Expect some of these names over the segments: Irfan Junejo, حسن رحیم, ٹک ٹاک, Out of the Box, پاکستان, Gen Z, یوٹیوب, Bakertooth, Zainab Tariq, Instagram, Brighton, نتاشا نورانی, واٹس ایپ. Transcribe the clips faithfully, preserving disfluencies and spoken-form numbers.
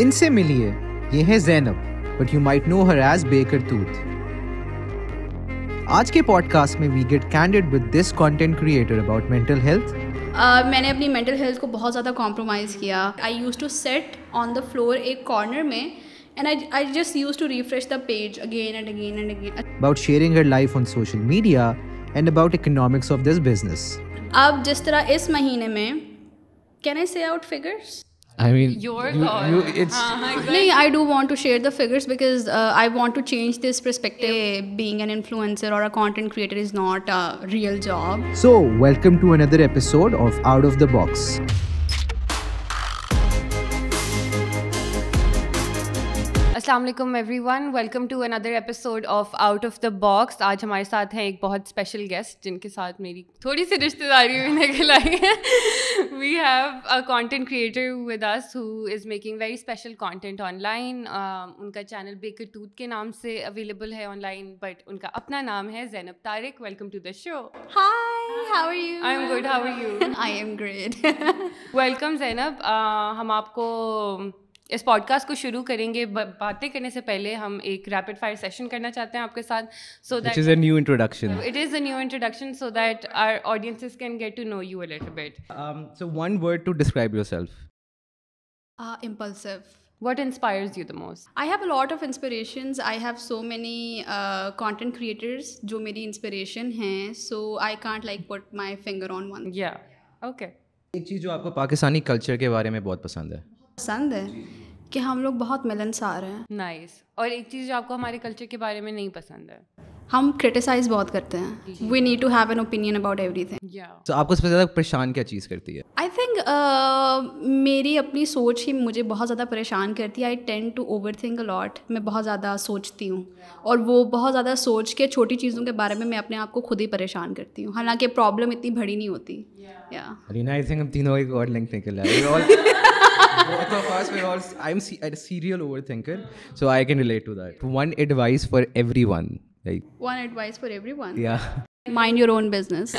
ان سے ملیے. یہ ہیں Zainab, but you might know her as Bakertooth. آج کے پوڈ کاسٹ میں we get candid with this content creator about mental health. میں نے اپنی مینٹل ہیلتھ کو بہت زیادہ کمپرومائز کیا. I use to sit on the floor ایک کارنر میں and I, I just used to refresh the page again and again and again. About sharing her life on social media and about economics of this business. Ab jis tarah is mahine mein, can I say out figures? I mean, your God. You, you, it's uh, exactly. No, I do want to share the figures because uh, I want to change this perspective. Hey, being an influencer or a content creator is not a real job. So, welcome to another episode of Out of the Box. السلام علیکم everyone, welcome to another episode of out of the box. آج ہمارے ساتھ ہیں ایک بہت special guest جن کے ساتھ میری تھوڑی سی رشتے داری بھی نکل آئی ہے. We have a content creator with us who is making very special content online. ان کا چینل بیکرٹوتھ کے نام سے اویلیبل ہے آن لائن, بٹ ان کا اپنا نام ہے Zainab Tariq. Welcome to the show. Hi, how are you? I am good, how are you? I am great. Welcome Zainab. ہم آپ کو اس پوڈ کاسٹ کو شروع کریں گے, باتیں کرنے سے پہلے ہم ایک ریپڈ فائر سیشن کرنا چاہتے ہیں آپ کے ساتھ. So that it is a new introduction it is a new introduction so that our audiences can get to know you a little bit. So one word to describe yourself. Impulsive. What inspires you the most? I have a lot of inspirations. I have so many uh, content creators جو میری inspiration ہیں, so I can't like put my finger on one. Yeah, okay. ایک چیز جو آپ کو Pakistani culture کے بارے میں بہت پسند ہے. پسند ہے کہ ہم لوگ بہت ملنسار ہیں. نائس. اور ایک چیز جو آپ کو ہمارے کلچر کے بارے میں نہیں پسند ہے. ہم کرٹیسائز بہت کرتے ہیں. We need to have an opinion about everything. تو آپ کو سب سے زیادہ پریشان کیا چیز کرتی ہے؟ آئی تھنک میری اپنی سوچ ہی مجھے بہت زیادہ پریشان کرتی ہے. I tend to overthink a lot. میں بہت زیادہ سوچتی ہوں اور وہ بہت زیادہ سوچ کے چھوٹی چیزوں کے بارے میں میں اپنے آپ کو خود ہی پریشان کرتی ہوں, حالانکہ پرابلم اتنی بڑی نہیں ہوتی. رینا, آئی تھنک ہم تینوں ایک اور لنک نکل آئے. Both of us, we're all, I'm a serial overthinker, so I can relate to that. One advice for everyone. Like, One advice for everyone? Yeah. Mind your own business.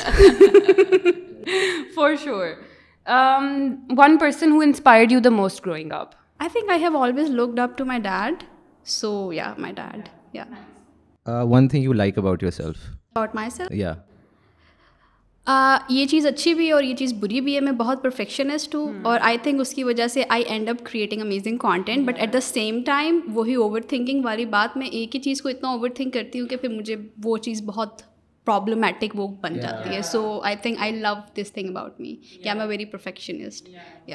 For sure. Um, one person who inspired you the most growing up? I think I have always looked up to my dad. So yeah, my dad. Yeah. Uh, one thing you like about yourself? About myself? Yeah. یہ چیز اچھی بھی ہے اور یہ چیز بری بھی ہے. میں بہت پرفیکشنسٹ ہوں اور آئی تھنک اس کی وجہ سے I end up creating amazing content, but at the same time وہی اوور تھنکنگ والی بات, میں ایک ہی چیز کو اتنا اوور تھنک کرتی ہوں کہ پھر مجھے وہ چیز بہت پرابلمیٹک وہ بن جاتی ہے. So I think I love this thing about me. I am a very perfectionist.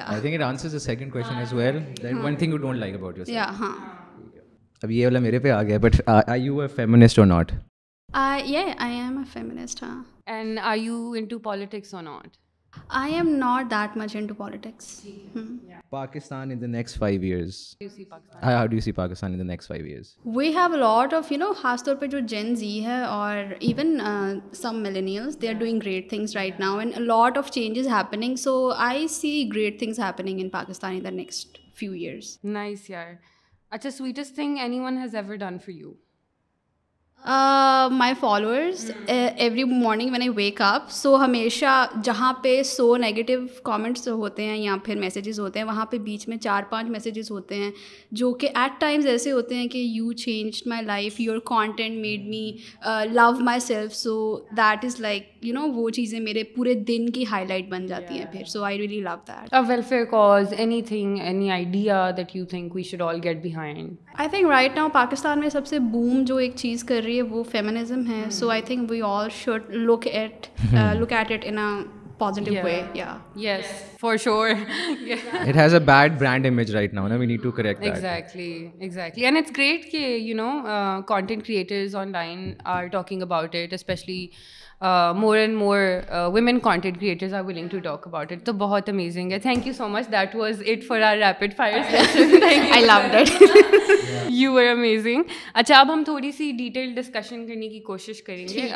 I think it answers the second question as well, that one thing you don't like about yourself. یا ہاں, اب یہ والا میرے پہ آ گیا, but are you a feminist اور not? Yeah, I am a feminist. Huh? And are you into politics or not? I am not that much into politics. Hmm. Pakistan in the next five years. Do you see Pakistan? How do you see Pakistan in the next five years? We have a lot of, you know, خاص طور پہ جو Gen Z ہے اور even uh, some millennials, they are doing great things right now and a lot of changes happening. So I see great things happening in Pakistan in the next few years. Nice, yaar. Acha, sweetest thing anyone has ever done for you? Uh, my followers, uh, every morning when I wake up, so ہمیشہ جہاں پہ سو negative comments ہوتے ہیں یا پھر messages ہوتے ہیں, وہاں پہ بیچ میں چار پانچ میسیجز ہوتے ہیں جو کہ ایٹ ٹائمز ایسے ہوتے ہیں کہ you changed my life, your content made me love myself. So that is like you know وہ چیزیں میرے پورے دن کی ہائی لائٹ بن جاتی ہیں پھر. So I really love that. Welfare cause, anything, any idea that you think we should all get behind? I think right now پاکستان میں سب سے بوم جو ایک چیز کر رہی وہ فیمنزم ہے. So I think we all should look at look at it in a positive way. Yeah yes, for sure. It has a bad brand image right now نا, we need to correct that. Exactly exactly and it's great کہ you know content creators online are talking about it, especially more and more women content creators are willing to talk about it. تو بہت amazing ہے. Thank you so much. That was it for our rapid fire session. I love that. You were amazing. اچھا, اب ہم تھوڑی سی detail discussion کرنے کی کوشش کریں گے.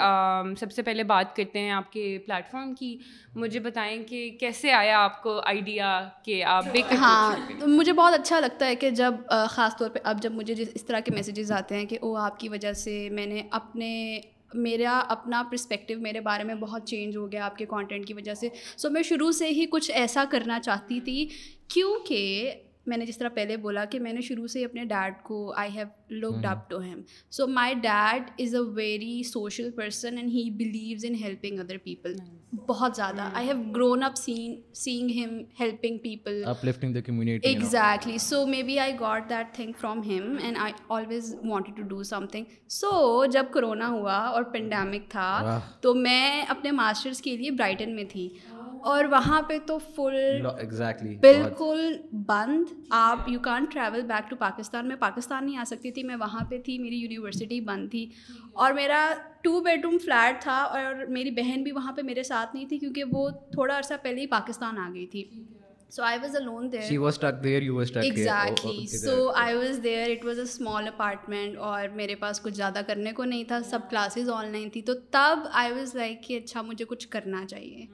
سب سے پہلے بات کرتے ہیں آپ کے پلیٹ فارم کی. مجھے بتائیں کہ کیسے آیا آپ کو آئیڈیا کہ آپ بیکرٹوتھ؟ ہاں, مجھے بہت اچھا لگتا ہے کہ جب خاص طور پہ اب جب مجھے اس طرح کے میسیجز آتے ہیں کہ او آپ کی وجہ سے میں نے اپنے میرا اپنا پرسپیکٹیو میرے بارے میں بہت چینج ہو گیا آپ کے کانٹینٹ کی وجہ سے. سو میں شروع سے ہی کچھ ایسا کرنا چاہتی تھی کیونکہ میں نے جس طرح پہلے بولا کہ میں نے شروع سے ہی اپنے ڈیڈ کو I have looked up to him. So my dad is a very social person and he believes in helping other people بہت زیادہ. I have grown up seen seeing him helping people, uplifting the community. Exactly. So maybe I got that thing from him and I always wanted to do something. سو جب corona ہوا اور pandemic تھا تو میں اپنے masters کے لیے برائٹن میں تھی اور وہاں پہ تو فل ایگزیکٹلی بالکل بند. آپ you can't travel back to پاکستان. میں پاکستان نہیں آ سکتی تھی, میں وہاں پہ تھی, میری یونیورسٹی بند تھی اور میرا ٹو بیڈ روم فلیٹ تھا اور میری بہن بھی وہاں پہ میرے ساتھ نہیں تھی کیونکہ وہ تھوڑا عرصہ پہلے ہی پاکستان آ گئی تھی. So I was alone there. She was stuck there, you were stuck there. Exactly. So I was there, it was a small apartment اور میرے پاس کچھ زیادہ کرنے کو نہیں تھا, سب کلاسز آن لائن تھی. تو تب I was like کہ اچھا مجھے کچھ کرنا چاہیے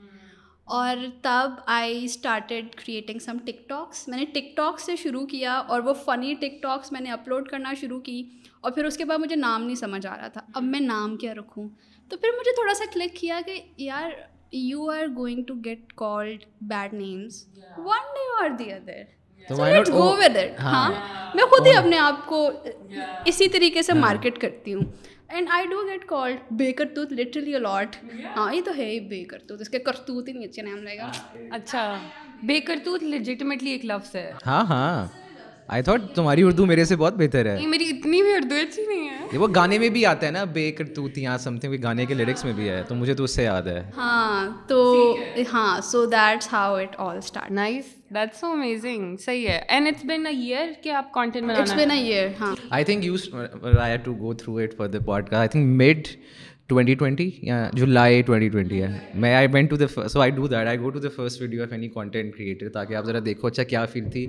اور تب I started creating some TikToks. میں نے ٹک ٹاک سے شروع کیا اور وہ فنی ٹک ٹاکس میں نے اپلوڈ کرنا شروع کی اور پھر اس کے بعد مجھے نام نہیں سمجھ آ رہا تھا اب میں نام کیا رکھوں. تو پھر مجھے تھوڑا سا کلک کیا کہ یار you are going to get called bad names one day اور the other, so let's go with it. ہاں میں خود ہی اپنے آپ کو اسی طریقے سے مارکیٹ کرتی ہوں and I do get called بیکرتوت literally a lot. ہاں یہ تو ہے ہی بیکرتوت, اس کے کرتوت ہی نہیں اچھے نام لگے گا. اچھا بیکرتوت لیجٹمیٹلی ایک لفظ ہے. ہاں ہاں آئی تھاٹ تمہاری اردو میرے سے بہت بہتر ہے. میری اتنی بھی اردو اچھی نہیں ہے. وہ گانے میں بھی آتا ہے نا بیکرتوت, یہاں سم تھنگ گانے کے لیرکس میں بھی ہے تو مجھے تو اس سے یاد ہے. ہاں تو ہاں so that's how it all start. Nice, that's so amazing. صحیح ہے. And it's been a year کہ آپ کانٹینٹ بنا رہے ہیں. It's been a year. ہاں I think you I had to go through it for the podcast. I think mid twenty twenty, yeah, July twenty twenty hai. May I went to the first, so I do that. I go to the first video of any content creator تاکہ آپ ذرا دیکھو اچھا کیا feel تھی,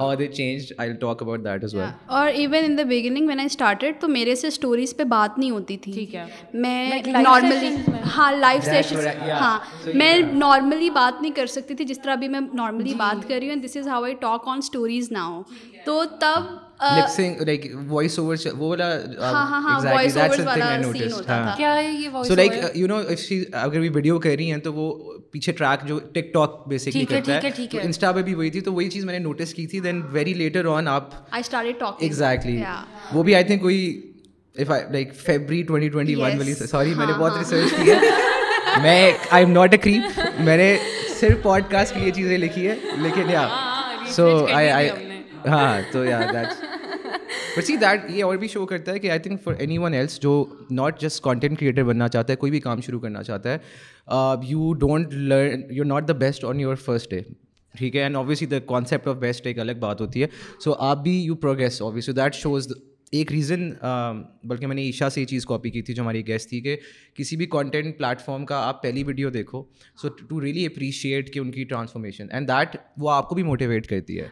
how they changed. I'll talk about that as well. اور even in the beginning when I started تو میرے سے stories پہ بات نہیں ہوتی تھی. ٹھیک ہے میں normally, ہاں live sessions, ہاں میں normally بات نہیں کر سکتی تھی جس طرح ابھی میں normally بات کر رہی ہوں. This is how I talk on stories now. تو تب لائک وائس اوور وہ والا سو لائک یو نو اگر بھی ویڈیو کر رہی ہیں تو وہ پیچھے ٹریک جو ٹک ٹاک بیسکلی کرتا ہے انسٹا پہ بھی وہی تھی. تو وہی چیز میں نے نوٹس کی تھی. دین ویری لیٹر آن آپ ایگزیکٹلی وہ بھی آئی تھنک کوئی لائک فیبرری twenty twenty-one والی. سوری میں نے بہت ریسرچ کی ہے. میں I am not a creep, میں نے صرف پوڈ کاسٹ کے لیے چیزیں لکھی ہے لیکن سو آئی ہاں تو یار دیٹ سی دیٹ یہ اور بھی شو کرتا ہے کہ I think for anyone else جو ناٹ جسٹ کانٹینٹ کریٹر بننا چاہتا ہے, کوئی بھی کام شروع کرنا چاہتا ہے, you don't learn you are not the best on your first day. ٹھیک ہے and obviously the concept of best ایک الگ بات ہوتی ہے. سو آپ بھی you progress obviously that shows ایک ریزن. بلکہ میں نے عشا سے یہ چیز کاپی کی تھی جو ہماری گیسٹ تھی کہ کسی بھی کانٹینٹ پلیٹ فارم کا آپ پہلی ویڈیو دیکھو سو ٹو ریئلی اپریشیٹ کہ ان کی ٹرانسفارمیشن اینڈ دیٹ وہ آپ کو بھی موٹیویٹ کرتی ہے.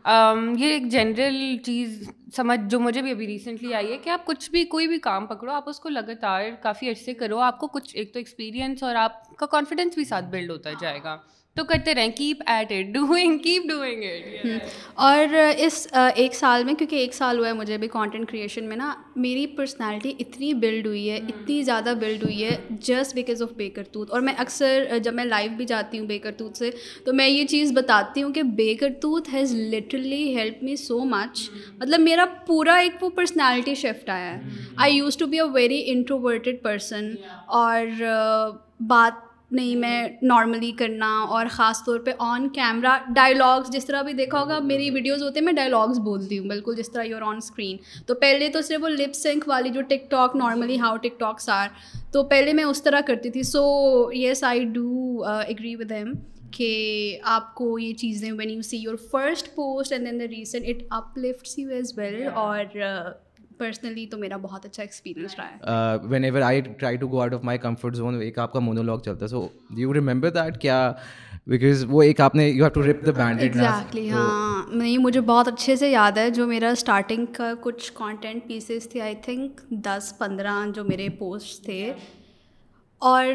یہ ایک جنرل چیز سمجھ جو مجھے بھی ابھی ریسنٹلی آئی ہے کہ آپ کچھ بھی کوئی بھی کام پکڑو, آپ اس کو لگاتار کافی عرصے کرو, آپ کو کچھ ایک تو ایکسپیرینس اور آپ کا کانفیڈینس بھی ساتھ بلڈ ہوتا جائے گا. تو کرتے رہیں, keep at it doing keep doing it. اور اس ایک سال میں کیونکہ ایک سال ہوا ہے مجھے بھی کانٹینٹ کریشن میں نا, میری پرسنالٹی اتنی بلڈ ہوئی ہے, اتنی زیادہ بلڈ ہوئی ہے جسٹ بیکاز آف بیکرتوت. اور میں اکثر جب میں لائیو بھی جاتی ہوں بیکرتوت سے تو میں یہ چیز بتاتی ہوں کہ بیکرتوت has literally help me so much. مطلب میرا پورا ایک وہ پرسنالٹی شفٹ آیا ہے. I use to be a very introverted person اور بات نہیں میں نارملی کرنا, اور خاص طور پہ آن کیمرہ ڈائلاگس جس طرح بھی دیکھا ہوگا میری ویڈیوز ہوتے ہیں میں ڈائلاگس بولتی ہوں بالکل جس طرح یو آر آن اسکرین. تو پہلے تو صرف وہ لپ سنک والی جو ٹک ٹاک normally how TikToks are, تو پہلے میں اس طرح کرتی تھی. So yes I do agree with him کہ آپ کو یہ چیزیں when you see your first post and then the recent it up lifts you as well. اور پرسنلی تو میرا بہت اچھا ایکسپیرینس رہا ہے. Whenever I try to go out of my comfort zone ایک آپ کا مونولوگ چلتا ہے. سو یو ریمبر دیٹ کیا بیکاز وہ ایک آپ نے you have to Ripa the banded. Exactly. ہاں نہیں مجھے بہت اچھے سے یاد ہے جو میرا اسٹارٹنگ کا کچھ کانٹینٹ پیسز تھے, آئی تھنک دس پندرہ جو میرے پوسٹ تھے, اور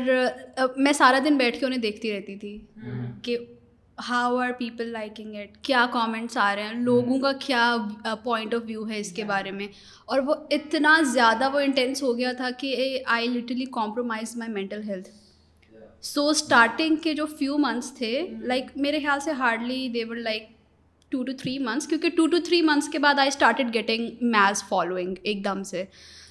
میں سارا دن بیٹھ کے انہیں دیکھتی رہتی تھی کہ how are people liking it, کیا کامنٹس آ رہے ہیں, لوگوں کا کیا پوائنٹ آف ویو ہے اس کے بارے میں. اور وہ اتنا زیادہ وہ انٹینس ہو گیا تھا کہ I literally compromise my mental health. So starting کے جو فیو منتھس تھے لائک میرے خیال سے hardly they were like two two three months کیونکہ ٹو ٹو تھری منتھس کے بعد I started getting mass following ایک دم سے.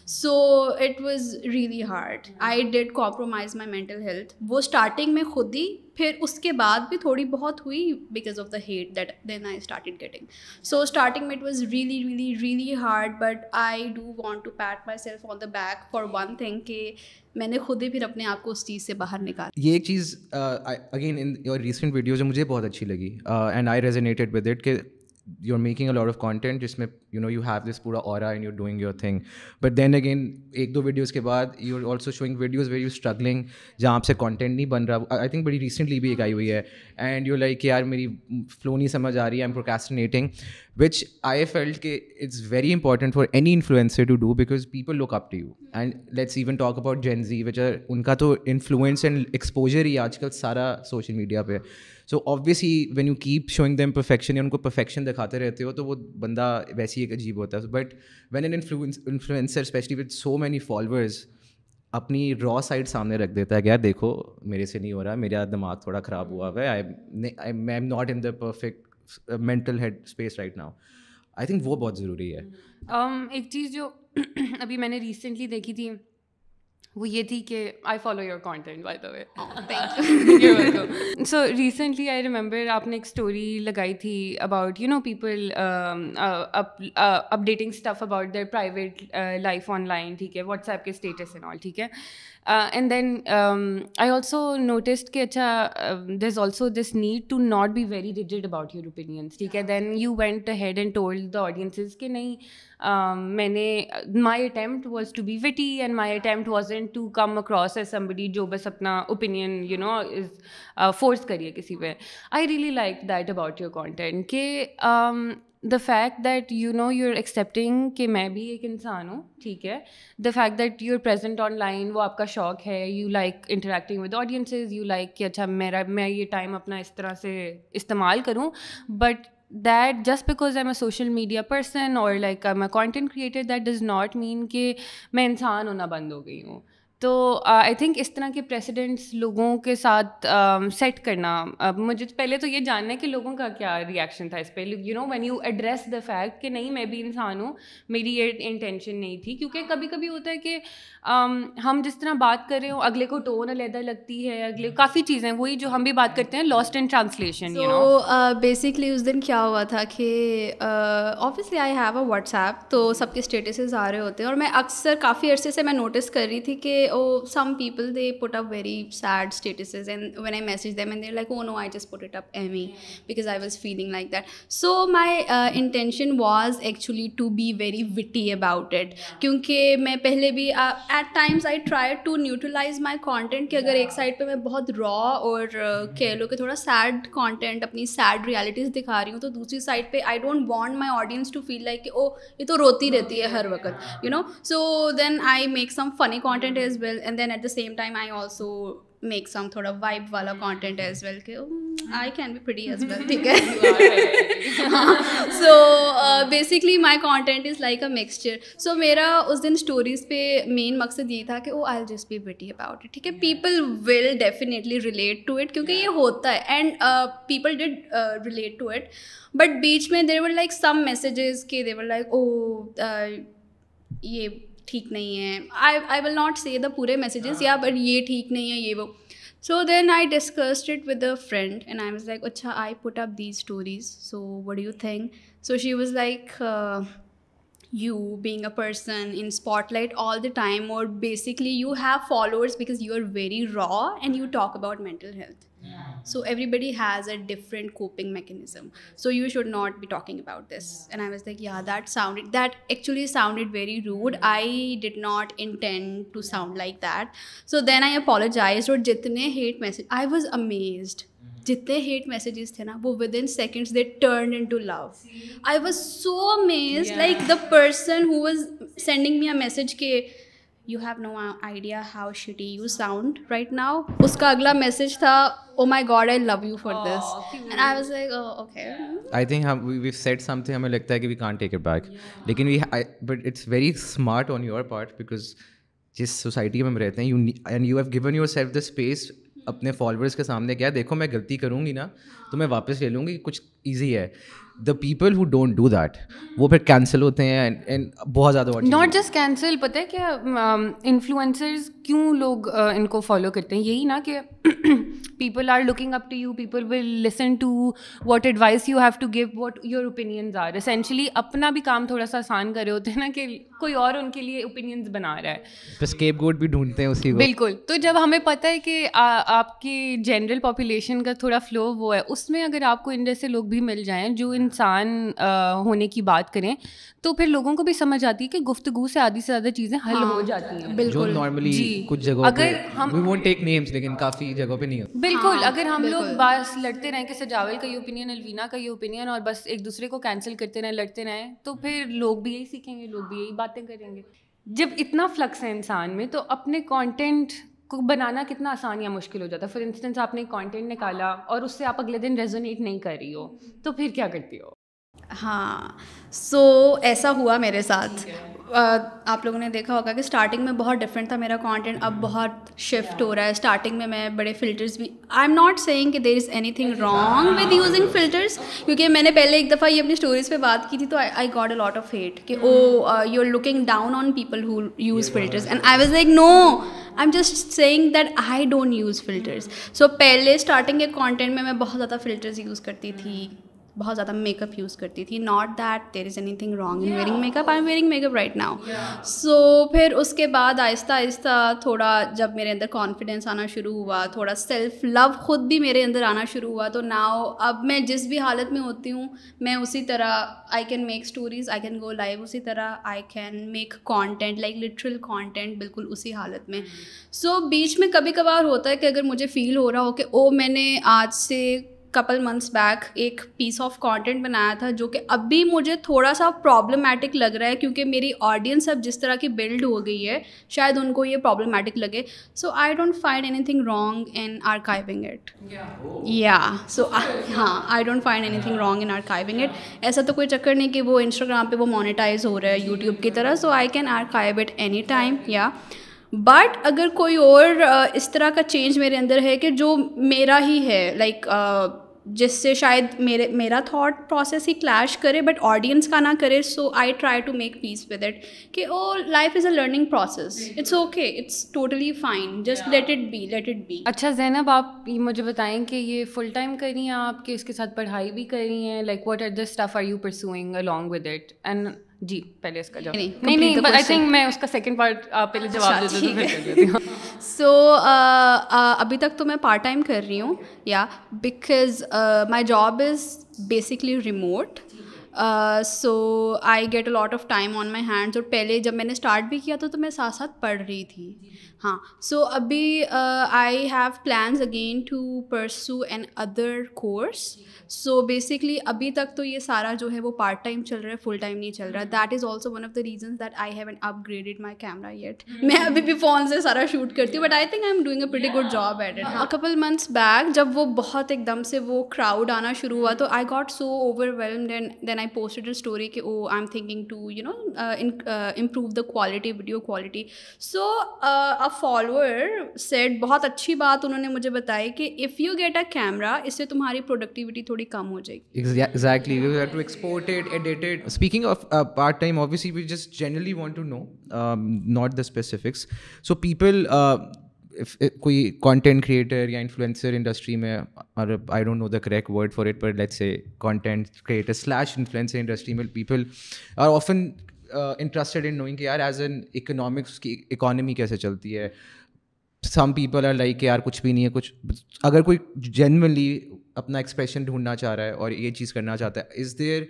So it was really hard. I did compromise my mental health. وہ اسٹارٹنگ میں خود ہی, پھر اس کے بعد بھی تھوڑی بہت ہوئی because of the hate that then I started getting. So starting میں it was really really really hard, but I do want to pat myself on the back for one thing کہ میں نے خود ہی پھر اپنے آپ کو اس چیز سے باہر نکالا. یہ ایک چیز again in your recent videos مجھے بہت اچھی لگی and I resonated with it کہ you are making a lot of content جس میں you know you have this پورا aura and you are doing your thing, but then again ایک دو ویڈیوز کے بعد you are also showing videos where you struggling, جہاں آپ سے کانٹینٹ نہیں بن رہا. آئی تھنک بڑی ریسنٹلی بھی ایک آئی ہوئی ہے اینڈ یو لائک یار میری فلو نہیں سمجھ آ رہی ہے, I am procrastinating, which I felt کہ it's very important for any influencer to do because people look up to you. And let's even talk about Gen Z which are, ان کا تو انفلوئنس اینڈ ایکسپوجر ہی آج کل سارا social media پہ. So obviously when you keep showing them perfection, یا ان کو پرفیکشن دکھاتے رہتے ہو تو وہ بندہ ویسے ہی ایک عجیب ہوتا ہے. But when an influencer especially with so many followers اپنی را سائڈ سامنے رکھ دیتا ہے کہ یار دیکھو میرے سے نہیں ہو رہا, میرا دماغ تھوڑا خراب ہوا ہوا ہے, I am not in the perfect mental head space right now. I think وہ بہت ضروری ہے. ایک چیز جو ابھی میں نے ریسنٹلی دیکھی تھی وہ یہ تھی کہ I follow your content by the way. So recently I remember آپ نے ایک اسٹوری لگائی تھی about you know people updating stuff about their private life online, ٹھیک ہے, واٹس ایپ کے اسٹیٹس اینڈ آل, ٹھیک ہے. And then I also noticed کہ اچھا there is also this need to not be very rigid about your opinions, ٹھیک ہے. Then you went ahead and told the audiences کہ نہیں, میں نے my attempt was to be witty and my attempt wasn't to come across as somebody جو بس اپنا opinion you know force کریے کسی پہ. I really like that about your content کہ the fact that you know you're accepting کہ میں بھی ایک انسان ہوں, ٹھیک ہے. the fact that you're present online, وہ آپ کا شوق ہے, you like interacting with audiences, you like کہ اچھا میرا میں یہ ٹائم اپنا اس طرح سے استعمال کروں, but that just because I'm a social media person or like I'm a content creator that does not mean کہ میں انسان ہونا بند ہو گئی ہوں. تو آئی تھنک اس طرح کے پریسیڈنٹس لوگوں کے ساتھ سیٹ کرنا, مجھے پہلے تو یہ جاننا ہے کہ لوگوں کا کیا ریئیکشن تھا اس پہ. You know when you address the fact کہ نہیں میں بھی انسان ہوں, میری یہ انٹینشن نہیں تھی. کیونکہ کبھی کبھی ہوتا ہے کہ ہم جس طرح بات کر رہے ہوں اگلے کو ٹون علیحدہ لگتی ہے, اگلے کافی چیزیں وہی جو ہم بھی بات کرتے ہیں لاسٹ ان ٹرانسلیشن. تو بیسکلی اس دن کیا ہوا تھا کہ obviously I have a واٹس ایپ, تو سب کے اسٹیٹسز آ رہے ہوتے ہیں, اور میں اکثر کافی عرصے سے میں نوٹس کر رہی تھی کہ oh some people they put up very sad statuses, and when I messaged them and they're like oh no I just put it up Emmy because I was feeling like that. So my uh, intention was actually to be very witty about it kyunki main pehle bhi uh, at times I tried to neutralize my content ki agar ek side pe main bahut raw aur keh lo ke thoda sad content apni sad realities dikha rahi hu to dusri side pe I don't want my audience to feel like oh ye to roti rehti hai har waqt, you know. So then I make some funny content as well, and then at the same time I also make some thoda vibe wala content as well ke oh, I can be pretty as well, theek hai. So uh, basically my content is like a mixture. So mera us din stories pe main maqsad ye tha ki oh I'll just be witty about it, theek hai. People will definitely relate to it kyunki ye hota hai, and uh, people did uh, relate to it, but beech mein there were like some messages ke they were like oh uh, ye ٹھیک نہیں ہے. آئی آئی will not سے دا پورے messages, یا but یہ ٹھیک نہیں ہے یہ وہ. So then I discussed it with a friend and I was like اچھا I put up these stories, so what do you think. So she was like you being a person in spotlight all the time or basically you have followers because you are very raw and you talk about mental health, yeah. So everybody has a different coping mechanism, so you should not be talking about this, yeah. And I was like yeah that sounded that actually sounded very rude, I did not intend to sound like that. So then I apologized, or jitne hate message I was amazed, جتنے hate messages تھے نا وہ within seconds they turn into love. I was so amaze, like the person who was sending me a message کہ you have no idea how shitty you sound right now, اس کا اگلا message تھا oh my god I love you for oh, this cute. And I was like oh okay I think we we've said something ہمیں لگتا ہے کہ we can't take it back, لیکن we but it's very smart on your part because جس society میں ہم رہتے ہیں you and you have given yourself the space اپنے فالوورس کے سامنے, کیا دیکھو میں غلطی کروں گی نا تو میں واپس لے لوں گی, کچھ ایزی ہے. the people who don't do that وہ پھر کینسل ہوتے ہیں بہت زیادہ. ناٹ جسٹ کینسل, پتہ ہے کیا انفلوئنسرز کیوں لوگ ان کو فالو کرتے ہیں, یہی نا کہ people are looking up to you, people will listen to what advice you have to give, what your opinions are. Essentially اپنا بھی کام تھوڑا سا آسان کرے ہوتے ہیں نا کہ کوئی اور ان کے لیے opinions بنا رہا ہے, escape goat بھی ڈھونڈتے ہیں اسی کو. بالکل, تو جب ہمیں پتہ ہے کہ آپ کی جنرل پاپولیشن کا تھوڑا فلو وہ ہے, اس میں اگر آپ کو ان جیسے لوگ بھی مل جائیں جو انسان ہونے کی بات کریں تو پھر لوگوں کو بھی سمجھ آتی ہے کہ گفتگو سے آدھی سے زیادہ چیزیں حل ہو جاتی ہیں. بالکل, نارملی کچھ جگہوں پہ we won't take names لیکن کافی جگہوں پہ نہیں ہوتا. بالکل, اگر ہم لوگ بس لڑتے رہیں کہ سجاول کا یہ اوپینین, الوینا کا یہ اوپینین, اور بس ایک دوسرے کو کینسل کرتے رہیں, لڑتے رہیں, تو پھر لوگ بھی یہی سیکھیں گے, لوگ بھی یہی باتیں کریں گے. جب اتنا فلکس ہے انسان میں تو اپنے کانٹینٹ کو بنانا کتنا آسان یا مشکل ہو جاتا ہے. فار انسٹنس آپ نے کانٹینٹ نکالا اور اس سے آپ اگلے دن ریزونیٹ نہیں کر رہی ہو تو پھر کیا کرتی ہو؟ ہاں, سو ایسا ہوا میرے ساتھ. آپ لوگوں نے دیکھا ہوگا کہ اسٹارٹنگ میں بہت ڈفرینٹ تھا میرا کانٹینٹ, اب بہت شفٹ ہو رہا ہے. اسٹارٹنگ میں میں بڑے فلٹرس بھی, آئی ایم ناٹ سیئنگ کہ there is anything wrong with using filters, کیونکہ میں نے پہلے ایک دفعہ یہ اپنی اسٹوریز پہ بات کی تھی تو I got a lot of hate کہ oh you are looking down on people who use filters, and I was like no, I am just seeing that I don't use filters. So پہلے starting کے content میں میں بہت زیادہ filters use کرتی تھی, بہت زیادہ میک اپ یوز کرتی تھی. Not that there is anything wrong in wearing makeup, I am wearing makeup right now. سو پھر اس کے بعد آہستہ آہستہ تھوڑا جب میرے اندر کانفیڈینس آنا شروع ہوا, تھوڑا سیلف لو خود بھی میرے اندر آنا شروع ہوا, تو ناؤ اب میں جس بھی حالت میں ہوتی ہوں میں اسی طرح I can make stories, I can go live, اسی طرح I can make content like literal content, بالکل اسی حالت میں. سو بیچ میں کبھی کبھار ہوتا ہے کہ اگر مجھے فیل ہو رہا ہو کہ او میں نے آج سے کپل منتھس بیک ایک پیس آف کانٹینٹ بنایا تھا جو کہ ابھی مجھے تھوڑا سا پرابلمیٹک لگ رہا ہے, کیونکہ میری آڈینس اب جس طرح کی بلڈ ہو گئی ہے شاید ان کو یہ پرابلمیٹک لگے. So I don't find anything wrong in archiving it, یا سو ہاں I don't find anything wrong in archiving it. ایسا تو کوئی چکر نہیں کہ وہ انسٹاگرام پہ وہ مونیٹائز ہو رہا ہے یوٹیوب کی طرح, so I can archive it any time. یا بٹ اگر کوئی اور اس طرح کا چینج میرے اندر ہے کہ جو میرا ہی ہے, لائک جس سے شاید میرے میرا تھاٹ پروسیس ہی کلیش کرے بٹ آڈینس کا نہ کرے, so I try to make peace with it کہ oh life is a learning process, it's okay, it's totally fine, just let it be, let it be. اچھا زینب, آپ مجھے بتائیں کہ یہ فل ٹائم کر رہی ہیں آپ کے اس کے ساتھ پڑھائی بھی کر رہی ہیں, like what are the stuff are you pursuing along with it and جی پہلے اس کا جواب نہیں نہیں بٹ آئی تھنک میں اس کا سیکنڈ پارٹ پہلے جواب دے دیتی ہوں. سو ابھی تک تو میں پارٹ ٹائم کر رہی ہوں, یا because my job is basically remote, so I get a lot of time on my hands. اور پہلے جب میں نے اسٹارٹ بھی کیا تھا تو میں ساتھ ساتھ پڑھ رہی تھی. ہاں, سو ابھی I have plans again to pursue another course. So basically ابھی تک تو یہ سارا جو ہے وہ پارٹ ٹائم چل رہا ہے, فل ٹائم نہیں چل رہا. That is also one of the reasons that I haven't upgraded my camera yet. میں ابھی بھی فون سے سارا شوٹ کرتی ہوں but I think I am doing a pretty good job at it. A couple months back جب وہ بہت ایک دم سے وہ کراؤڈ آنا شروع ہوا تو I got so overwhelmed and then I posted a story کہ oh I'm thinking to you know uh, in, uh, improve the quality, video quality. So uh, a follower said بہت اچھی بات انہوں نے مجھے بتائی کہ if you get a camera اس سے تمہاری productivity تھوڑی کم ہو جائے گی. Exactly, we have to export it, edit it. Speaking of uh, part time, obviously we just generally want to know um, not the specifics. So people uh, کوئی content creator یا influencer industry میں, اور I don't know the correct word for it but let's say content creator slash influencer industry میں people are often interested in knowing کہ یار as an economics کی economy کیسے چلتی ہے. سم پیپل آر لائک کہ یار کچھ بھی نہیں ہے کچھ. اگر کوئی جینوئنلی اپنا ایکسپریشن ڈھونڈنا چاہ رہا ہے اور یہ چیز کرنا چاہتا ہے, از دیر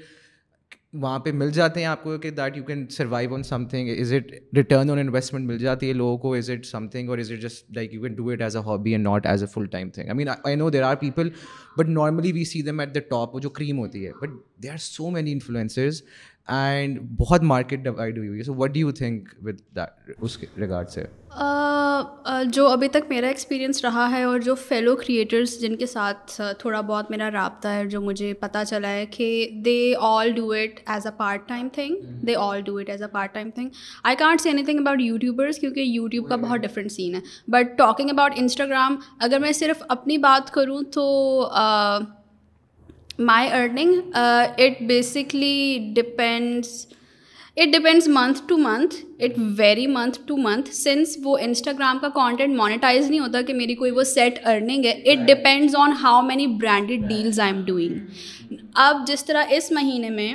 وہاں پہ مل جاتے ہیں آپ کو کہ that you can survive on something, is it return on investment مل جاتی ہے لوگوں کو, از اٹ سم تھنگ, اور is it just like you can do it as a hobby and not as a full time thing. I mean I know there are people but normally we see them at the top جو cream ہوتی ہے, but they are so many influencers and بہت market divide ہوئی ہے. So what do you think with that اس کے regard سے؟ جو ابھی تک میرا ایکسپیرینس رہا ہے اور جو فیلو کریٹرس جن کے ساتھ تھوڑا بہت میرا رابطہ ہے, جو مجھے پتہ چلا ہے کہ they all do it as a part time thing they all do it as a part time thing. I can't say anything about YouTubers کیونکہ یوٹیوب کا بہت ڈفرینٹ سین ہے, بٹ ٹاکنگ اباؤٹ انسٹاگرام اگر میں صرف اپنی بات کروں تو My earning, uh, it basically depends, it depends month to month, it vary month to month. Since وہ Instagram کا content monetize نہیں ہوتا کہ میری کوئی وہ set earning ہے, it right. depends on how many branded right. deals I'm doing. اب جس طرح اس مہینے میں,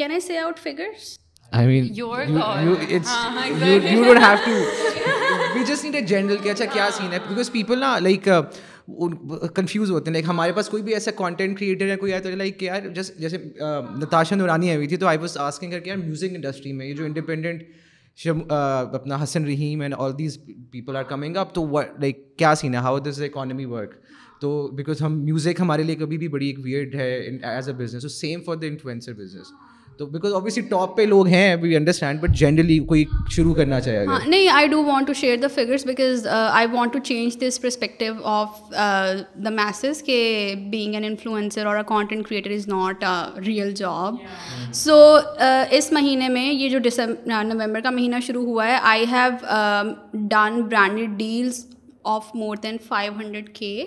can I say out figures? I mean, your you, you, it's, uh, exactly. you, you don't have to, we just need a general, کہ اچھا کیا scene ہے, because people na like, uh, confuse ہوتے ہیں. لائک ہمارے پاس کوئی بھی ایسا کانٹینٹ کریٹر ہے کوئی آیا تو لائک یار جسٹ جیسے نتاشا نورانی آئی ہوئی تھی تو آئی واز آسکنگ کر کے یار میوزک انڈسٹری میں یہ جو انڈیپینڈنٹ اپنا حسن رحیم and all these people are coming up تو لائک کیا سین ہے, ہاؤ دس اکانومی ورک. تو بیکاز ہم میوزک ہمارے لیے کبھی بھی بڑی ایک ویئرڈ ہے ایز اے بزنس, تو same for the influencer business. تو بیکاز آبویسلی ٹاپ پہ لوگ ہیں, وی انڈرسٹینڈ, بٹ جنرلی کوئی شروع کرنا چاہیے. نہیں, I do want to share the figures because I want to change this perspective of the masses کہ بینگ این انفلوئنسر اور a content creator is not a real job. سو اس مہینے میں یہ جو ڈسمبر نومبر کا مہینہ شروع ہوا ہے, I have done branded deals of more than five hundred K.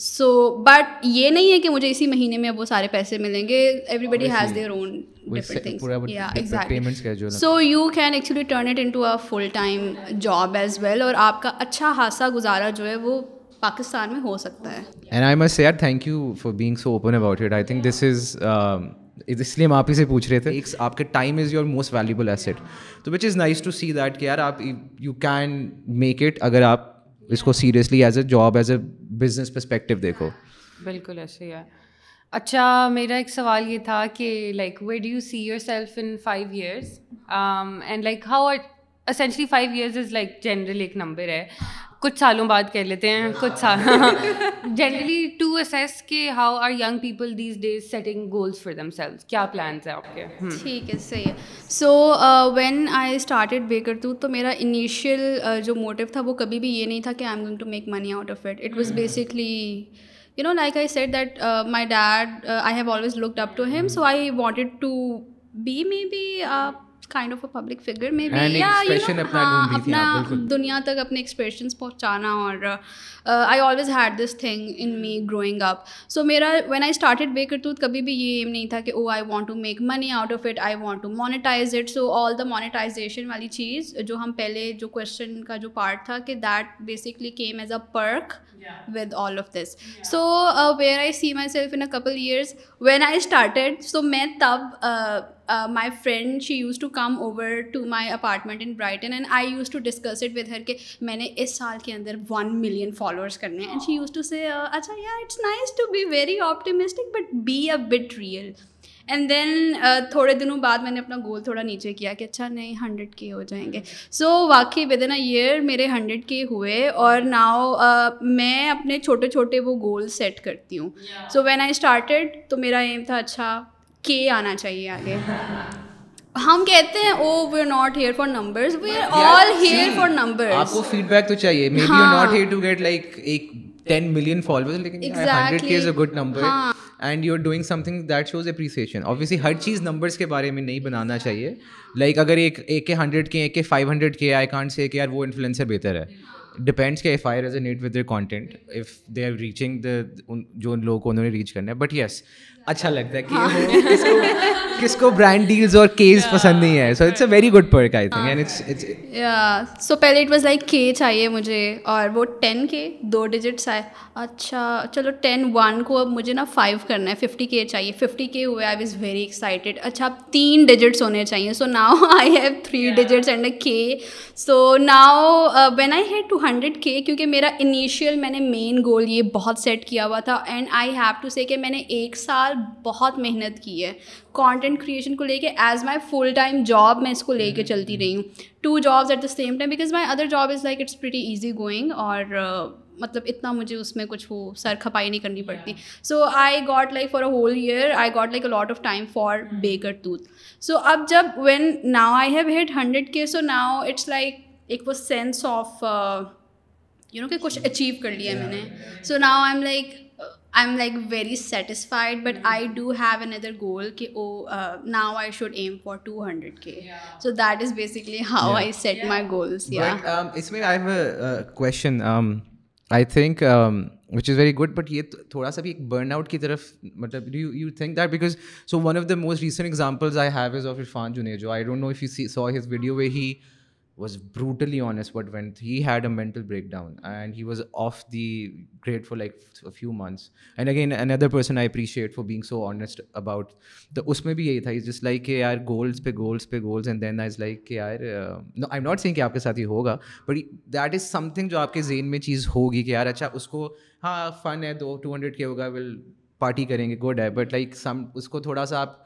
So but یہ نہیں ہے کہ مجھے اسی مہینے میں اب وہ سارے پیسے ملیں گے, everybody has their own different things. یا exactly, so you can actually turn it into a full time job as well, اور آپ کا اچھا خاصا گزارا جو ہے وہ پاکستان میں ہو سکتا ہے. اینڈ آئی مسٹ سے یار thank you for being so open about it. I think this is, اس لیے ہم آپ ہی سے پوچھ رہے تھے, ایک آپ کے time is your most valuable asset, تو which is nice to see that کہ یار آپ یو کین میک اٹ اگر آپ اس کو seriously as a job as a business perspective دیکھو. بالکل ایسے ہی ہے. اچھا, میرا ایک سوال یہ تھا کہ like where do you see yourself in five years and like how essentially five years is like general ایک نمبر ہے, کچھ سالوں بعد کہہ لیتے ہیں کچھ سال, جنرلی ٹو اسیس کہ how are young people these days setting goals for themselves, کیا پلانس ہیں آپ کے؟ ٹھیک ہے, صحیح ہے. سو وین آئی اسٹارٹیڈ بیکرتوتھ تو میرا انیشیل جو موٹیو تھا وہ کبھی بھی یہ نہیں تھا کہ I am going to make money out of it. It was basically you know like I said that my dad, I have always looked up to him, so I wanted to be maybe kind of a public figure maybe, yeah, you know, haan, apna duniya tak apne expressions pahunchana, aur uh, I always had this thing in me growing up. So mera when I started Bakertooth kabhi bhi ye aim nahi tha ki oh I want to make money out of it, I want to monetize it. So all the monetization wali cheez jo hum pehle jo question ka jo part tha ki that basically came as a perk yeah. with all of this. Yeah. So uh, where I see myself in a couple years, when I started, so main tab uh, Uh, my friend, she used to come over to my apartment in Brighton and I used to discuss it with her کہ میں نے اس سال کے اندر one million followers کرنے ہیں. And she use to سے اچھا یار it's nice to be very optimistic but be a bit real. And then تھوڑے دنوں بعد میں نے اپنا گول تھوڑا نیچے کیا کہ اچھا نہیں ہنڈریڈ کے ہو جائیں گے. سو واقعی ود ان اے ایئر میرے ہنڈریڈ کے ہوئے, اور ناؤ میں اپنے چھوٹے چھوٹے وہ گول سیٹ کرتی ہوں. سو وین آئی اسٹارٹیڈ تو میرا ایم تھا اچھا کے آنا چاہیے آگے. ہم کہتے ہیں oh we are not here for numbers, we are all here for numbers. آپ کو فیڈ بیک تو چاہیے, maybe you are not here to get like ایک ٹین ملین فالوورز, لیکن hundred K is a good number and you are doing something that shows appreciation. Obviously ہر چیز numbers کے بارے میں نہیں بنانا چاہیے, لائک اگر ایک ایک کے ہنڈریڈ کے ایک کے فائیو ہنڈریڈ کے آئی کانٹ سے کہ یار وہ انفلوئنسر بہتر ہے. ڈپینڈس کہ if I resonate with their content, if they are reaching the جو ان لوگوں کو انہوں نے ریچ کرنا ہے. بٹ یس, اچھا لگتا ہے کہ کس کو برانڈ ڈیلز اور کیز پسند نہیں ہے. So it's a very good perk I think. And so پہلے اٹ واز لائک کے چاہیے مجھے, اور وہ ٹین کے دو ڈیجٹس آئے, اچھا چلو ٹین ون کو اب مجھے نا فائیو کرنا ہے, ففٹی کے چاہیے, ففٹی کے ہوئے آئی واز ویری ایکسائٹیڈ, اچھا اب تین ڈیجٹس ہونے چاہیے. So now I have three digits and a K. So now when I had two hundred K, کیونکہ میرا انیشیل میں نے مین گول یہ بہت سیٹ کیا ہوا تھا, اینڈ آئی ہیو ٹو سے کہ میں نے ایک سال بہت محنت کی ہے کانٹینٹ کریشن کو لے کے. As my full time job میں اس کو لے کے چلتی رہی ہوں, two jobs at the same time, because my other job is like it's pretty easy going, اور مطلب اتنا مجھے اس میں کچھ وہ سر کھپائی نہیں کرنی پڑتی. So I got like for a whole year I got like a lot of time for بیکرتوتھ. سو اب جب when now I have hit hundred K, so now it's like ایک وہ سینس آف یو نو کہ کچھ achieve کر لیا میں نے. So now I am like I am like very satisfied, but I do have another goal کہ oh now I should aim for two hundred K. So that is basically how I set my goals. اس میں I have a question. I think which is very good, but یہ تھوڑا سا بھی ایک burn out کی طرف مطلب do you think that because so one of the most recent examples I have is of Irfan Junejo. I don't know if you see, saw his video where he was brutally honest but when he had a mental breakdown and he was off the grid for like a few months, and again another person I appreciate for being so honest about the usme bhi yahi tha, he's just like yaar goals pe goals pe goals, and then I was like yaar uh, no I'm not saying ki aapke sath hi hoga but that is something jo aapke zain mein cheez hogi ki yaar acha usko ha fun hai do two hundred k hoga will party karenge good hai, but like some usko thoda sa aap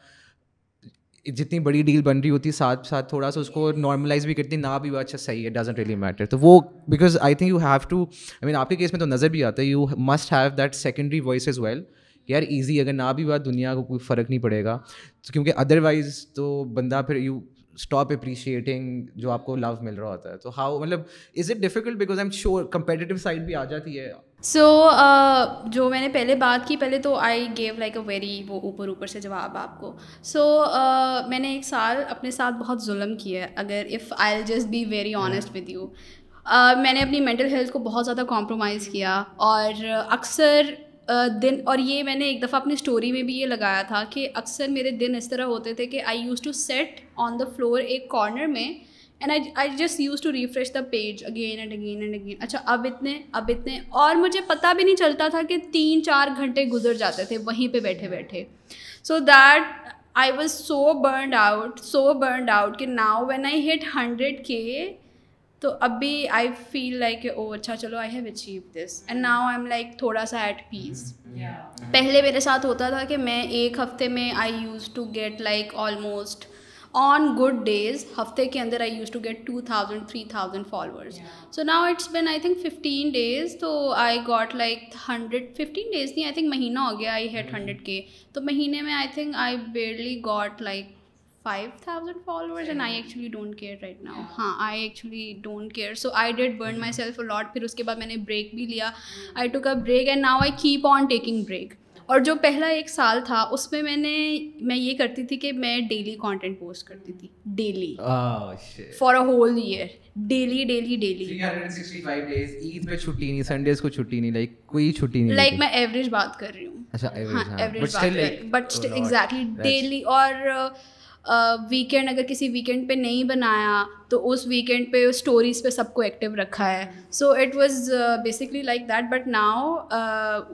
جتنی بڑی deal بن رہی ہوتی ہے ساتھ ساتھ تھوڑا سا اس کو نارملائز بھی کرتی نہ بھی ہوا اچھا صحیح ہے ڈزنٹ ریئلی میٹر. تو وہ because I think you have to I mean آپ کے کیس میں تو نظر بھی آتا ہے you must have that secondary voice as well یار ایزی اگر نہ بھی ہوا دنیا کو کوئی فرق نہیں پڑے گا کیونکہ ادروائز تو بندہ پھر یو اسٹاپ اپریشیٹنگ جو آپ کو لو مل رہا ہوتا ہے. تو ہاؤ مطلب is it difficult because I am sure competitive side بھی آ جاتی ہے. سو جو میں نے پہلے بات کی پہلے تو I gave like a very وہ اوپر اوپر سے جواب آپ کو. سو میں نے ایک سال اپنے ساتھ بہت ظلم کیا ہے اگر if I will just be very honest with you. میں نے اپنی مینٹل ہیلتھ کو بہت زیادہ کمپرومائز کیا اور اکثر دن اور یہ میں نے ایک دفعہ اپنی اسٹوری میں بھی یہ لگایا تھا کہ اکثر میرے دن اس طرح ہوتے تھے کہ I use to sit on the floor ایک کارنر میں and I I just use to refresh the page again and again and again اچھا اب اتنے اب اتنے اور مجھے پتہ بھی نہیں چلتا تھا کہ تین چار گھنٹے گزر جاتے تھے وہیں پہ بیٹھے بیٹھے. So that I was so burned out so burned out کہ now when I hit hundred K تو اب بھی آئی فیل لائک او اچھا چلو I have achieve this and now I am like تھوڑا سا ایٹ پیس. پہلے میرے ساتھ ہوتا تھا کہ میں ایک ہفتے میں I use to get like almost on good days ہفتے کے اندر I use to get two thousand three thousand followers. So now it's been I think fifteen days تو I got like hundred fifteen days نہیں I think مہینہ ہو گیا I hate hundred K. تو مہینے میں I think I barely got like five thousand followers and I actually don't care right now. haan I actually don't care. So I did burn myself a lot. Phir uske baad maine break bhi liya. I took a break and now I keep on taking break. اور جو پہلا ایک سال تھا اس میں میں نے میں یہ کرتی تھی کہ میں ڈیلی کانٹینٹ پوسٹ کرتی تھی daily for a whole year daily daily daily تین سو سڑسٹھ پانچ ڈیز. عید پہ چھٹی نہیں, سنڈیز کو چھٹی نہیں, لائک کوئی چھٹی نہیں, لائک میں ایوریج بات کر رہی ہوں. اچھا ایوریج بات بٹ ایگزیکٹلی ڈیلی. اور ویکینڈ اگر کسی ویکینڈ پہ نہیں بنایا تو اس ویکینڈ پہ اسٹوریز پہ سب کو ایکٹیو رکھا ہے. So it was basically like that but now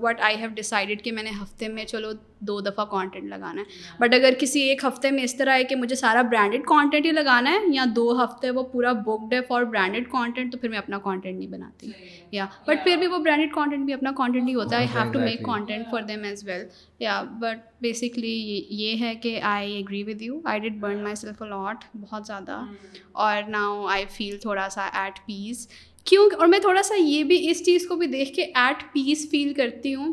what I have decided کہ میں نے ہفتے میں چلو دو دفعہ کانٹینٹ لگانا ہے. بٹ اگر کسی ایک ہفتے میں اس طرح ہے کہ مجھے سارا برانڈیڈ کانٹینٹ ہی لگانا ہے یا دو ہفتے وہ پورا بکڈ ہے فار برانڈیڈ کانٹینٹ تو پھر میں اپنا کانٹینٹ نہیں بناتی. یا بٹ پھر بھی وہ برانڈیڈ کانٹینٹ بھی اپنا کانٹینٹ ہی ہوتا ہے. I have to make content for them as well. یا بٹ بیسکلی یہ ہے کہ I agree with you. I did burn myself a lot بہت زیادہ اور ناؤ آئی فیل تھوڑا سا ایٹ پیس. کیوں اور میں تھوڑا سا یہ بھی اس چیز کو بھی دیکھ کے ایٹ پیس فیل کرتی ہوں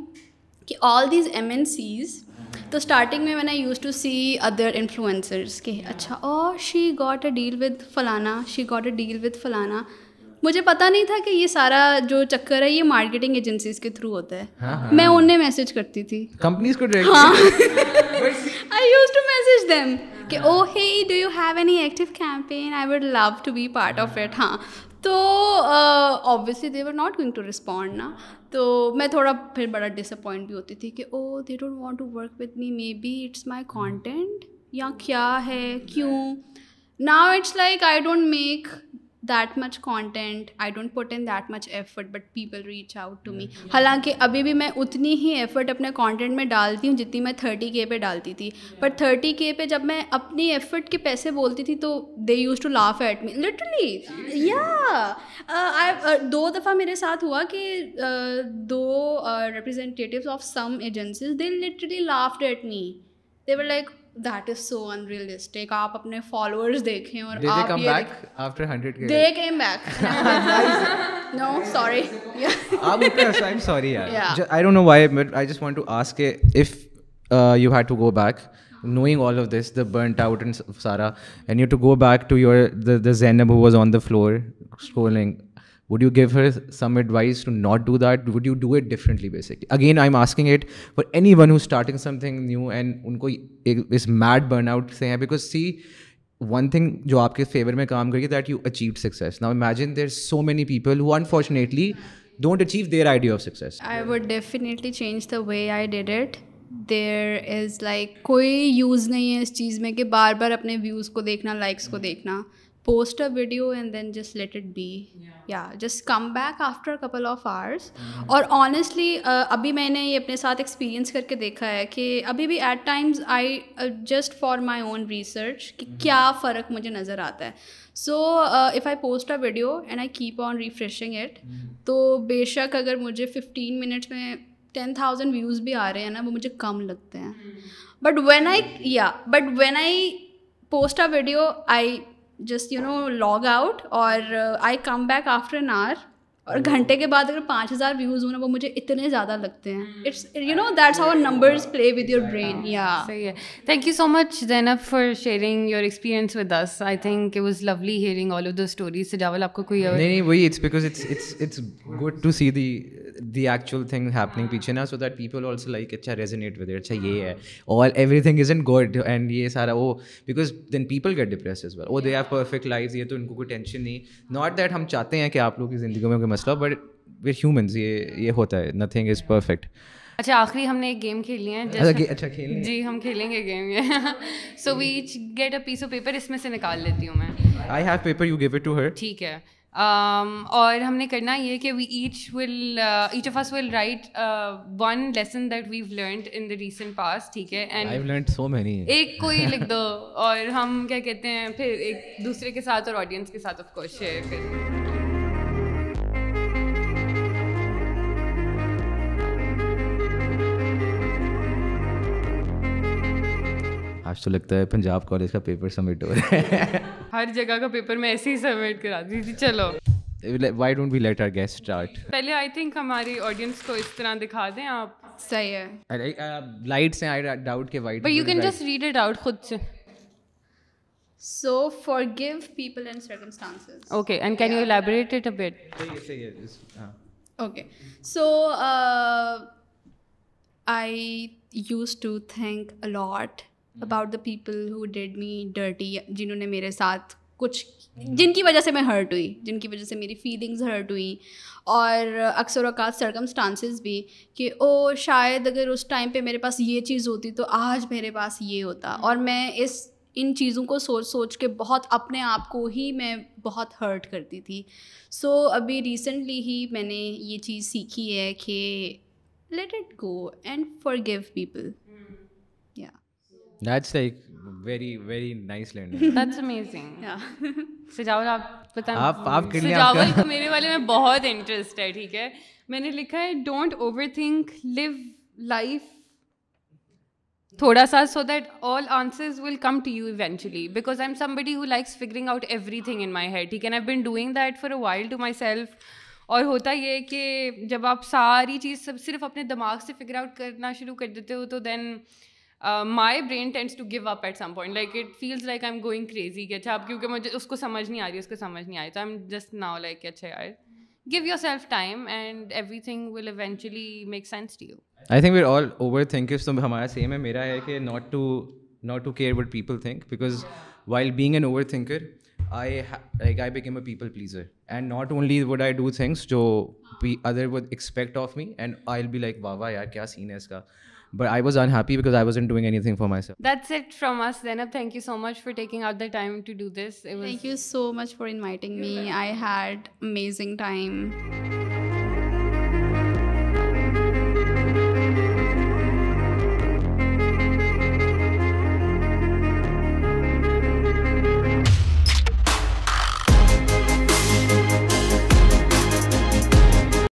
کہ all these M N Cs تو اسٹارٹنگ میں میں نے use to see other influencers کہ اچھا اور she got a deal with فلانا she got a deal with فلانا. مجھے پتہ نہیں تھا کہ یہ سارا جو چکر ہے یہ مارکیٹنگ ایجنسیز کے تھرو ہوتا ہے. میں انہیں میسج کرتی تھی کمپنیز کو direct. I use to message them کہ oh hey do you have any active campaign I would love to be part of it. ہاں تو obviously they were not going to respond نا. تو میں تھوڑا پھر بڑا ڈس اپوائنٹ بھی ہوتی تھی کہ oh they don't want to work with me maybe it's my content یا کیا ہے کیوں. Now it's like I don't make that much content, I don't put in that much effort but people reach out to me. حالانکہ ابھی بھی میں اتنی ہی effort اپنے کانٹینٹ میں ڈالتی ہوں جتنی میں تھرٹی کے پہ ڈالتی تھی. پر تھرٹی کے پہ جب میں اپنی ایفرٹ کے پیسے بولتی تھی تو they use to laugh at me literally. یا دو دفعہ میرے ساتھ ہوا کہ دو representatives of some agencies they literally laughed at me. They were like That is so unrealistic. آپ اپنے followers دیکھیں اور آپ یہ after one hundred k they came back. No, sorry. آپ I'm sorry yaar. I don't know why but I just want to ask if uh, you had to go back knowing all of this, the burnt out and Sara, and you had to go back to your the, the Zainab who was on the floor scrolling, would you give her some advice to not do that? Would you do it differently? Basically again I'm asking it for anyone who's starting something new and unko is mad burnout se hai, because see one thing jo aapke favor mein kaam karegi that you achieved success. Now imagine there's so many people who unfortunately don't achieve their idea of success? I would definitely change the way I did it. There is like کوئی use نہیں ہے اس چیز میں کہ بار بار اپنے views کو دیکھنا, likes کو دیکھنا. Post a video and then just let it be. Yeah, yeah, just come back after a couple of hours. اور honestly ابھی میں نے یہ اپنے ساتھ experience کر کے دیکھا ہے کہ ابھی بھی at times I uh, just for my own research کہ کیا فرق مجھے نظر آتا ہے. So uh, if I post a video and I keep on refreshing it, تو بے شک اگر مجھے fifteen minutes میں ٹین تھاؤزینڈ ویوز بھی آ رہے ہیں نا, وہ مجھے کم لگتے ہیں. بٹ وین آئی یا but when I post a video I just you know log out اور I come back after an hour, اور گھنٹے کے بعد اگر پانچ ہزار ویوز ہوں نا وہ مجھے اتنے زیادہ لگتے ہیں. It's you know that's how numbers play with your brain. یا صحیح ہے. Thank you so much Zainab for sharing your experience with us. I think it was lovely hearing all of the stories. Sajawal آپ کو کوئی نہیں نہیں وہی it's because it's it's it's good to see the the actual thing happening پیچھے نا, so that people also like اچھا resonate with it. اچھا یہ ہے all everything isn't good and یہ سارا وہ, because then people get depressed as well. oh they have perfect lives, یہ تو ان کو کوئی tension نہیں. not that ہم چاہتے ہیں کہ آپ لوگ کی زندگیوں میں کوئی مسئلہ, but we're humans, یہ یہ ہوتا ہے. nothing is perfect. اچھا آخری ہم نے ایک گیم کھیلی ہے. اچھا کھیلیں جی, ہم کھیلیں گے گیم یہ. so we get a piece of paper, اس میں سے نکال لیتی ہوں میں. I have paper, you give it to her. ٹھیک ہے. اور ہم نے کرنا یہ کہ we each will each of us will write one lesson that we've learned in the recent past. ٹھیک ہے, and I have learned so many. ایک کوئی لکھ دو اور ہم کیا کہتے ہیں پھر ایک دوسرے کے ساتھ اور آڈینس کے ساتھ آف کورس شیئر کریں. آج تو لگتا ہے پنجاب کالج کا پیپر سبمٹ ہو رہا ہے. ہر جگہ کا پیپر میں ایسے ہی سبمٹ کرا دی تھی. چلو why don't we let our guest start? پہلے I think ہماری آڈینس کو اس طرح دکھا دیں آپ. صحیح ہے. لائٹس ہیں, I doubt کہ white, but you can just read it out خود سے. So forgive people and circumstances. Okay, and can you elaborate it a bit? صحیح ہے, صحیح ہے. Okay, so uh, I used to think a lot about the people who did me dirty, جنہوں نے میرے ساتھ کچھ جن کی وجہ سے میں ہرٹ ہوئی, جن کی وجہ سے میری فیلنگز ہرٹ ہوئی, اور اکثر اوقات سرکمسٹانسز بھی کہ او شاید اگر اس ٹائم پہ میرے پاس یہ چیز ہوتی تو آج میرے پاس یہ ہوتا. اور میں اس ان چیزوں کو سوچ سوچ کے بہت اپنے آپ کو ہی میں بہت ہرٹ کرتی تھی. سو ابھی ریسنٹلی ہی میں نے یہ چیز سیکھی ہے کہ let it go and forgive people. That's like very very nice learning. That's amazing. Yeah. Sajawal آپ بتائیں. آپ آپ کے لیے سجاول کو میرے والے میں بہت انٹرسٹ ہے. ٹھیک ہے, میں نے لکھا ہے don't overthink, live life تھوڑا سا, so that all answers will come to you eventually, because I am somebody who likes figuring out everything in my head. ٹھیک ہے, I have been doing that for a while to myself. اور ہوتا یہ کہ جب آپ ساری چیز سب صرف اپنے دماغ سے فگر آؤٹ کرنا شروع کر دیتے ہو تو دین Uh, my brain tends to give up at some point. Like it feels like I'm going crazy. کہ اچھا اب کیونکہ مجھے اس کو سمجھ نہیں آ رہی, اس کو سمجھ نہیں آ رہی, تو I'm just now like اچھا یار give yourself time and everything will eventually make sense to you. I think we're all overthinkers. تو ہمارا same ہے. میرا ہے کہ not to not to care what people think, because while being an overthinker I like I became a people pleaser, and not only would I do things جو other would expect of me, and I'll be like واہ واہ یار کیا scene ہے اس کا. But I was unhappy because I wasn't doing anything for myself. That's it from us, Zainab. Thank you so much for taking out the time to do this. It was Thank you so much for inviting me. I had amazing time.